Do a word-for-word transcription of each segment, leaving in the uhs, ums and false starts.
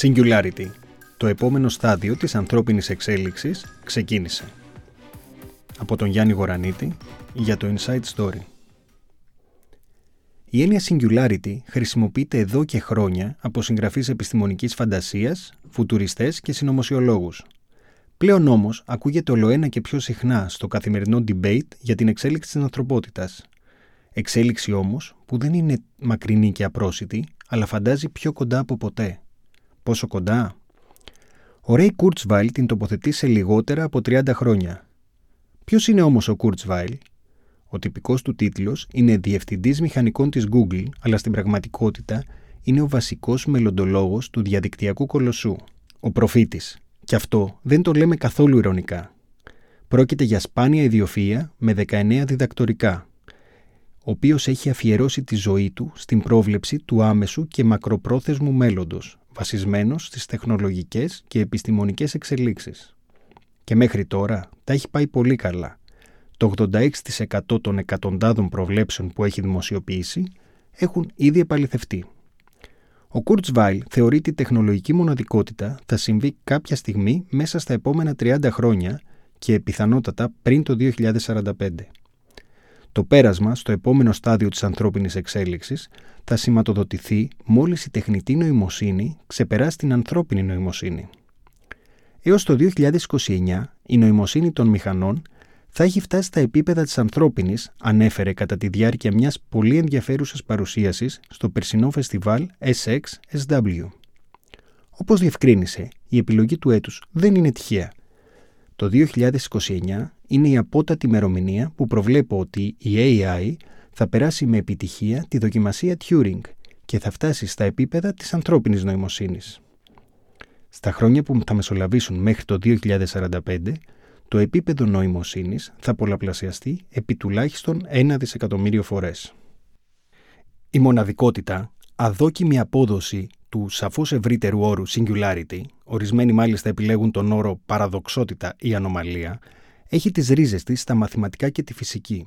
Singularity. Το επόμενο στάδιο της ανθρώπινης εξέλιξης ξεκίνησε. Από τον Γιάννη Γορανίτη για το Inside Story. Η έννοια Singularity χρησιμοποιείται εδώ και χρόνια από συγγραφείς επιστημονικής φαντασίας, φουτουριστές και συνωμοσιολόγους. Πλέον όμως ακούγεται ολοένα και πιο συχνά στο καθημερινό debate για την εξέλιξη της ανθρωπότητας. Εξέλιξη όμως που δεν είναι μακρινή και απρόσιτη, αλλά φαντάζει πιο κοντά από ποτέ. Πόσο κοντά? Ο Ρέι Κούρτσβαϊλ την τοποθετεί σε λιγότερα από τριάντα χρόνια. Ποιος είναι όμως ο Κούρτσβαϊλ? Ο τυπικός του τίτλος είναι Διευθυντής Μηχανικών της Google, αλλά στην πραγματικότητα είναι ο βασικός μελλοντολόγος του διαδικτυακού κολοσσού, ο προφήτης. Και αυτό δεν το λέμε καθόλου ειρωνικά. Πρόκειται για σπάνια ιδιοφυΐα με δεκαεννέα διδακτορικά, ο οποίος έχει αφιερώσει τη ζωή του στην πρόβλεψη του άμεσου και μακροπρόθεσμου μέλλοντος, βασισμένος στις τεχνολογικές και επιστημονικές εξελίξεις. Και μέχρι τώρα τα έχει πάει πολύ καλά. Το ογδόντα έξι τοις εκατό των εκατοντάδων προβλέψεων που έχει δημοσιοποιήσει έχουν ήδη επαληθευτεί. Ο Κούρτσβαϊλ θεωρεί ότι η τεχνολογική μοναδικότητα θα συμβεί κάποια στιγμή μέσα στα επόμενα τριάντα χρόνια και πιθανότατα πριν το δύο χιλιάδες σαράντα πέντε. Το πέρασμα στο επόμενο στάδιο της ανθρώπινης εξέλιξης θα σηματοδοτηθεί μόλις η τεχνητή νοημοσύνη ξεπεράσει την ανθρώπινη νοημοσύνη. Έως το δύο χιλιάδες είκοσι εννέα η νοημοσύνη των μηχανών θα έχει φτάσει στα επίπεδα της ανθρώπινης, ανέφερε κατά τη διάρκεια μιας πολύ ενδιαφέρουσας παρουσίασης στο περσινό φεστιβάλ Ες Εξ Ες Ντάμπλιου. Όπως διευκρίνησε, η επιλογή του έτους δεν είναι τυχαία. Το δύο χιλιάδες είκοσι εννέα είναι η απότατη ημερομηνία που προβλέπω ότι η έι άι θα περάσει με επιτυχία τη δοκιμασία Turing και θα φτάσει στα επίπεδα της ανθρώπινης νοημοσύνης. Στα χρόνια που θα μεσολαβήσουν μέχρι το δύο χιλιάδες σαράντα πέντε, το επίπεδο νοημοσύνης θα πολλαπλασιαστεί επί τουλάχιστον ένα δισεκατομμύριο φορές. Η μοναδικότητα, αδόκιμη απόδοση του σαφώς ευρύτερου όρου Singularity, ορισμένοι μάλιστα επιλέγουν τον όρο παραδοξότητα ή ανομαλία, έχει τις ρίζες της στα μαθηματικά και τη φυσική.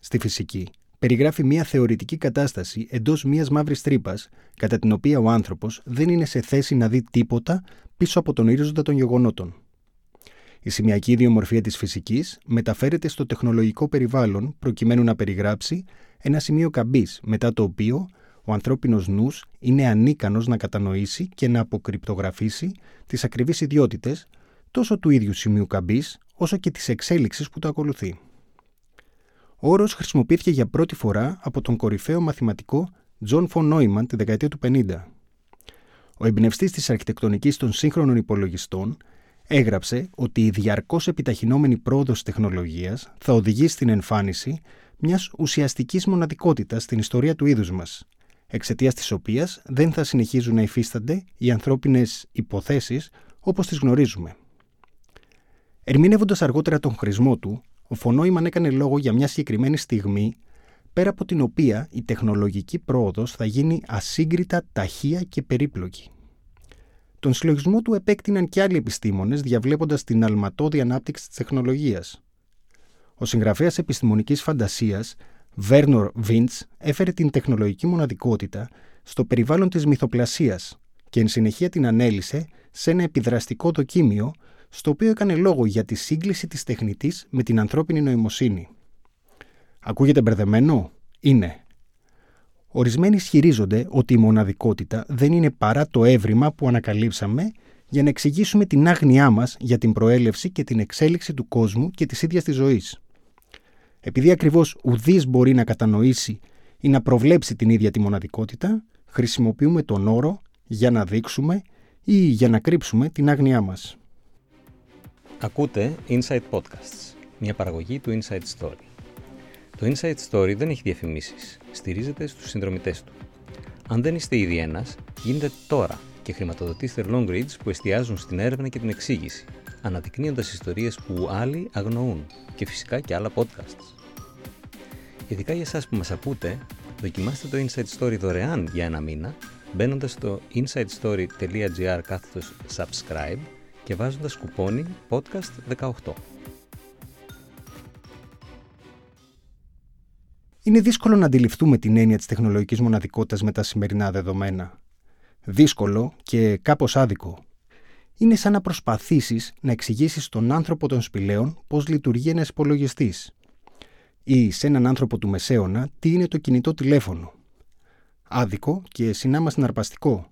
Στη φυσική, περιγράφει μια θεωρητική κατάσταση εντός μιας μαύρης τρύπας, κατά την οποία ο άνθρωπος δεν είναι σε θέση να δει τίποτα πίσω από τον ορίζοντα των γεγονότων. Η σημειακή ιδιομορφία της φυσικής μεταφέρεται στο τεχνολογικό περιβάλλον προκειμένου να περιγράψει ένα σημείο καμπής μετά το οποίο ο ανθρώπινος νους είναι ανίκανος να κατανοήσει και να αποκρυπτογραφήσει τις ακριβείς ιδιότητες τόσο του ίδιου σημείου καμπής όσο και της εξέλιξης που το ακολουθεί. Ο όρος χρησιμοποιήθηκε για πρώτη φορά από τον κορυφαίο μαθηματικό John von Neumann τη δεκαετία του πενήντα. Ο εμπνευστής της αρχιτεκτονικής των σύγχρονων υπολογιστών έγραψε ότι η διαρκώς επιταχυνόμενη πρόοδος τεχνολογίας θα οδηγεί στην εμφάνιση μιας ουσιαστικής μοναδικότητας στην ιστορία του είδους μας, εξαιτίας της οποίας δεν θα συνεχίζουν να υφίστανται οι ανθρώπινες υποθέσεις όπως τις γνωρίζουμε. Ερμηνεύοντας αργότερα τον χρησμό του, ο von Neumann έκανε λόγο για μια συγκεκριμένη στιγμή, πέρα από την οποία η τεχνολογική πρόοδος θα γίνει ασύγκριτα ταχεία και περίπλοκη. Τον συλλογισμό του επέκτηναν και άλλοι επιστήμονες διαβλέποντας την αλματώδη ανάπτυξη της τεχνολογίας. Ο συγγραφέας επιστημονικής φαντασίας, Βέρνορ Βίντς, έφερε την τεχνολογική μοναδικότητα στο περιβάλλον της μυθοπλασίας και εν συνεχεία την ανέλυσε σε ένα επιδραστικό δοκίμιο στο οποίο έκανε λόγο για τη σύγκληση της τεχνητής με την ανθρώπινη νοημοσύνη. Ακούγεται μπερδεμένο? Είναι. Ορισμένοι ισχυρίζονται ότι η μοναδικότητα δεν είναι παρά το έβριμα που ανακαλύψαμε για να εξηγήσουμε την άγνοιά μας για την προέλευση και την εξέλιξη του κόσμου και της ίδιας της ζωής. Επειδή ακριβώς ουδής μπορεί να κατανοήσει ή να προβλέψει την ίδια τη μοναδικότητα, χρησιμοποιούμε τον όρο για να δείξουμε ή για να κρύψουμε την άγνοιά μας. Ακούτε Inside Podcasts, μια παραγωγή του Inside Story. Το Inside Story δεν έχει διαφημίσεις, στηρίζεται στους συνδρομητές του. Αν δεν είστε ήδη ένας, γίνετε τώρα και χρηματοδοτήστε long reads που εστιάζουν στην έρευνα και την εξήγηση, αναδεικνύοντας ιστορίες που άλλοι αγνοούν και φυσικά και άλλα podcasts. Ειδικά για εσάς που μας ακούτε, δοκιμάστε το Inside Story δωρεάν για ένα μήνα, μπαίνοντας στο insidestory.gr κάθετος subscribe και βάζοντας κουπόνι podcast δεκαοκτώ. Είναι δύσκολο να αντιληφθούμε την έννοια της τεχνολογικής μοναδικότητας με τα σημερινά δεδομένα. δύσκολο και κάπως άδικο. Είναι σαν να προσπαθήσεις να εξηγήσεις στον άνθρωπο των σπηλαίων πώς λειτουργεί ένας υπολογιστής ή σε έναν άνθρωπο του μεσαίωνα τι είναι το κινητό τηλέφωνο. Άδικο και συνάμα συναρπαστικό.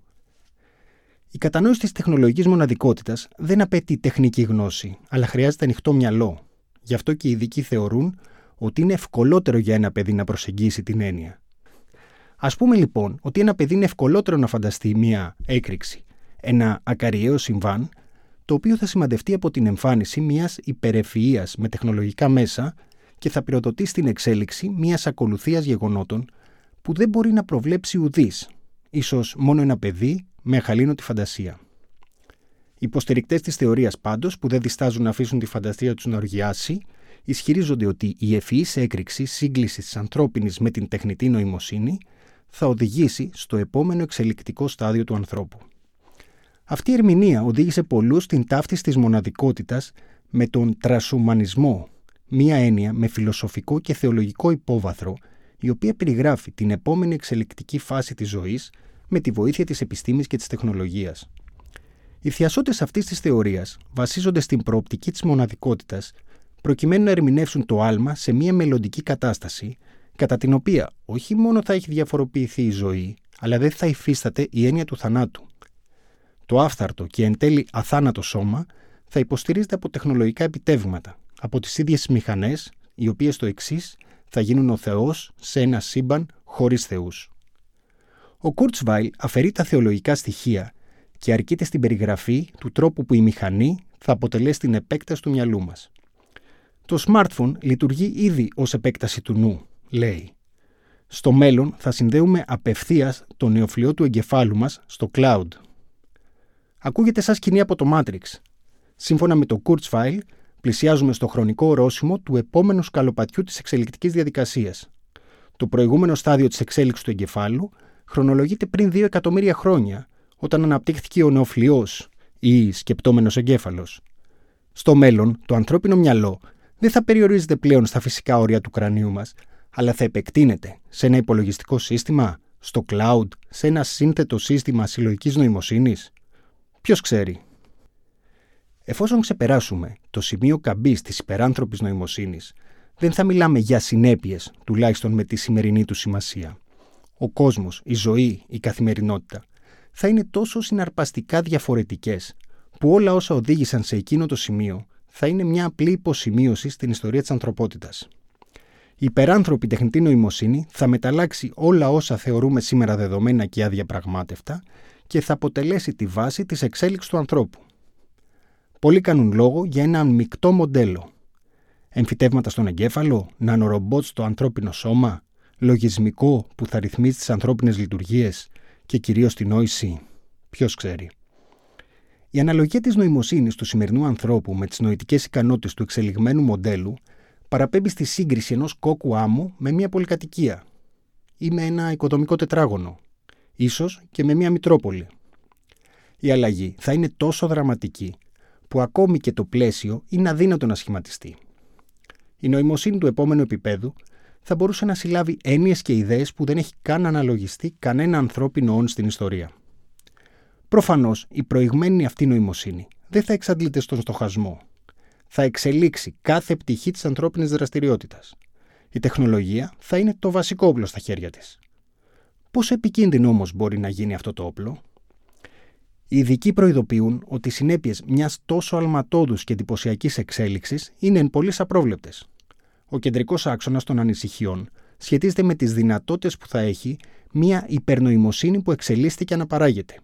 Η κατανόηση της τεχνολογικής μοναδικότητας δεν απαιτεί τεχνική γνώση, αλλά χρειάζεται ανοιχτό μυαλό. Γι' αυτό και οι ειδικοί θεωρούν ότι είναι ευκολότερο για ένα παιδί να προσεγγίσει την έννοια. Ας πούμε λοιπόν ότι ένα παιδί είναι ευκολότερο να φανταστεί μια έκρηξη, ένα ακαριαίο συμβάν, το οποίο θα σημαντευτεί από την εμφάνιση μιας υπερευφυΐας με τεχνολογικά μέσα και θα πυροδοτεί στην εξέλιξη μιας ακολουθίας γεγονότων που δεν μπορεί να προβλέψει ουδής, ίσως μόνο ένα παιδί με αχαλήνωτη φαντασία. Οι υποστηρικτές της θεωρίας πάντως, που δεν διστάζουν να αφήσουν τη φαντασία τους να οργιάσει, ισχυρίζονται ότι η ευφυής έκρηξη σύγκλησης της ανθρώπινης με την τεχνητή νοημοσύνη θα οδηγήσει στο επόμενο εξελικτικό στάδιο του ανθρώπου. Αυτή η ερμηνεία οδήγησε πολλούς στην ταύτιση της μοναδικότητας με τον τρανσουμανισμό, μία έννοια με φιλοσοφικό και θεολογικό υπόβαθρο, η οποία περιγράφει την επόμενη εξελικτική φάση της ζωής με τη βοήθεια της επιστήμης και της τεχνολογίας. Οι θειασότες αυτής της θεωρίας βασίζονται στην προοπτική της μοναδικότητας, προκειμένου να ερμηνεύσουν το άλμα σε μία μελλοντική κατάσταση, κατά την οποία όχι μόνο θα έχει διαφοροποιηθεί η ζωή, αλλά δεν θα υφίσταται η έννοια του θανάτου. Το άφθαρτο και εν τέλει αθάνατο σώμα θα υποστηρίζεται από τεχνολογικά επιτεύγματα, από τις ίδιες μηχανές, οι οποίες στο εξής θα γίνουν ο Θεός σε ένα σύμπαν χωρίς θεούς. Ο Κούρτσβαϊλ αφαιρεί τα θεολογικά στοιχεία και αρκείται στην περιγραφή του τρόπου που η μηχανή θα αποτελέσει την επέκταση του μυαλού μας. Το smartphone λειτουργεί ήδη ως επέκταση του νου, λέει. Στο μέλλον θα συνδέουμε απευθείας το νεοφλοιό του εγκεφάλου μας στο cloud. Ακούγεται σαν σκηνή από το Matrix. Σύμφωνα με το Kurzweil, πλησιάζουμε στο χρονικό ορόσημο του επόμενου σκαλοπατιού της εξελικτικής διαδικασίας. Το προηγούμενο στάδιο της εξέλιξης του εγκεφάλου χρονολογείται πριν δύο εκατομμύρια χρόνια, όταν αναπτύχθηκε ο νεοφλοιός ή σκεπτόμενος εγκέφαλος. Στο μέλλον, το ανθρώπινο μυαλό δεν θα περιορίζεται πλέον στα φυσικά όρια του κρανίου μας, αλλά θα επεκτείνεται σε ένα υπολογιστικό σύστημα, στο cloud, σε ένα σύνθετο σύστημα συλλογικής νοημοσύνης. Ποιος ξέρει. Εφόσον ξεπεράσουμε το σημείο καμπής της υπεράνθρωπης νοημοσύνης, δεν θα μιλάμε για συνέπειες, τουλάχιστον με τη σημερινή του σημασία. Ο κόσμος, η ζωή, η καθημερινότητα θα είναι τόσο συναρπαστικά διαφορετικές, που όλα όσα οδήγησαν σε εκείνο το σημείο θα είναι μια απλή υποσημείωση στην ιστορία της ανθρωπότητας. Η υπεράνθρωπη τεχνητή νοημοσύνη θα μεταλλάξει όλα όσα θεωρούμε σήμερα δεδομένα και αδιαπραγμάτευτα και θα αποτελέσει τη βάση της εξέλιξης του ανθρώπου. Πολλοί κάνουν λόγο για ένα μεικτό μοντέλο. Εμφυτεύματα στον εγκέφαλο, νανορομπότ στο ανθρώπινο σώμα, λογισμικό που θα ρυθμίζει τις ανθρώπινες λειτουργίες και κυρίως την νόηση. Ποιος ξέρει. Η αναλογία της νοημοσύνης του σημερινού ανθρώπου με τις νοητικές ικανότητες του εξελιγμένου μοντέλου παραπέμπει στη σύγκριση ενός κόκκου άμμου με μια πολυκατοικία ή με ένα οικοδομικό τετράγωνο, ίσως και με μια μητρόπολη. Η αλλαγή θα είναι τόσο δραματική που ακόμη και το πλαίσιο είναι αδύνατο να σχηματιστεί. Η νοημοσύνη του επόμενου επίπεδου θα μπορούσε να συλλάβει έννοιες και ιδέες που δεν έχει καν αναλογιστεί κανένα ανθρώπινο όν στην ιστορία. Προφανώς, η προηγμένη αυτή νοημοσύνη δεν θα εξαντλείται στον στοχασμό. Θα εξελίξει κάθε πτυχή της ανθρώπινης δραστηριότητας. Η τεχνολογία θα είναι το βασικό όπλο στα χέρια της. Πόσο επικίνδυνο όμως μπορεί να γίνει αυτό το όπλο? Οι ειδικοί προειδοποιούν ότι οι συνέπειες μιας τόσο αλματώδους και εντυπωσιακής εξέλιξης είναι εν πολλοίς απρόβλεπτες. Ο κεντρικός άξονας των ανησυχιών σχετίζεται με τις δυνατότητες που θα έχει μια υπερνοημοσύνη που εξελίσσεται και αναπαράγεται.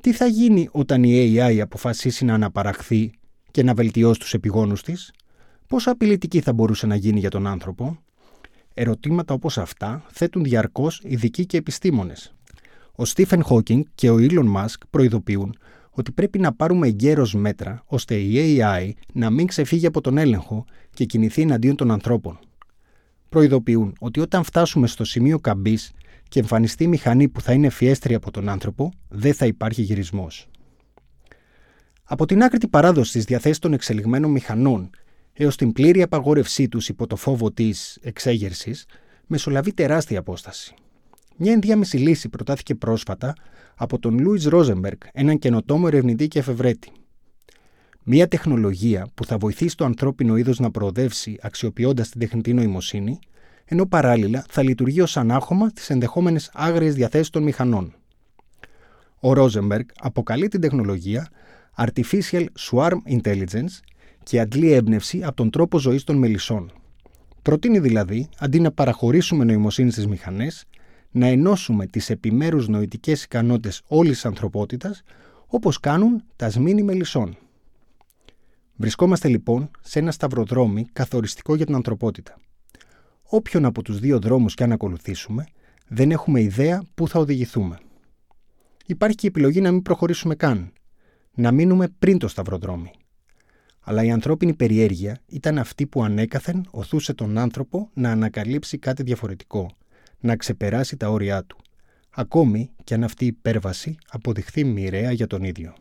Τι θα γίνει όταν η έι άι αποφασίσει να αναπαραχθεί και να βελτιώσει τους επιγόνους της? Πόσο απειλητική θα μπορούσε να γίνει για τον άνθρωπο? Ερωτήματα όπως αυτά θέτουν διαρκώς ειδικοί και επιστήμονες. Ο Stephen Hawking και ο Elon Musk προειδοποιούν ότι πρέπει να πάρουμε εγκαίρως μέτρα ώστε η έι άι να μην ξεφύγει από τον έλεγχο και κινηθεί εναντίον των ανθρώπων. Προειδοποιούν ότι όταν φτάσουμε στο σημείο καμπής και εμφανιστεί η μηχανή που θα είναι ευφιέστερη από τον άνθρωπο, δεν θα υπάρχει γυρισμός. Από την άκρητη παράδοση της διαθέσης των εξελιγμένων μηχανών έως την πλήρη απαγόρευσή τους υπό το φόβο της εξέγερσης, μεσολαβεί τεράστια απόσταση. Μια ενδιάμεση λύση προτάθηκε πρόσφατα από τον Louis Rosenberg, έναν καινοτόμο ερευνητή και εφευρέτη. Μία τεχνολογία που θα βοηθήσει το ανθρώπινο είδος να προοδεύσει αξιοποιώντας την τεχνητή νοημοσύνη, ενώ παράλληλα θα λειτουργεί ως ανάχωμα τις ενδεχόμενες άγριες διαθέσεις των μηχανών. Ο Rosenberg αποκαλεί την τεχνολογία Artificial Swarm Intelligence και αντλεί έμπνευση από τον τρόπο ζωής των μελισσών. Προτείνει δηλαδή, αντί να παραχωρήσουμε νοημοσύνη στις μηχανές, να ενώσουμε τις επιμέρους νοητικές ικανότητες όλης της ανθρωπότητας, όπως κάνουν τα σμήνη μελισσών. Βρισκόμαστε λοιπόν σε ένα σταυροδρόμι καθοριστικό για την ανθρωπότητα. Όποιον από τους δύο δρόμους και αν ακολουθήσουμε, δεν έχουμε ιδέα πού θα οδηγηθούμε. Υπάρχει και η επιλογή να μην προχωρήσουμε καν, να μείνουμε πριν το σταυροδρόμι. Αλλά η ανθρώπινη περιέργεια ήταν αυτή που ανέκαθεν οθούσε τον άνθρωπο να ανακαλύψει κάτι διαφορετικό, να ξεπεράσει τα όρια του, ακόμη κι αν αυτή η υπέρβαση αποδειχθεί μοιραία για τον ίδιο.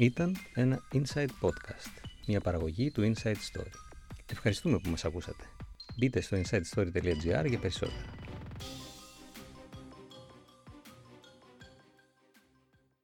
Ήταν ένα Inside Podcast, μια παραγωγή του Inside Story. Ευχαριστούμε που μας ακούσατε. Μπείτε στο insidestory τελεία gr για περισσότερα.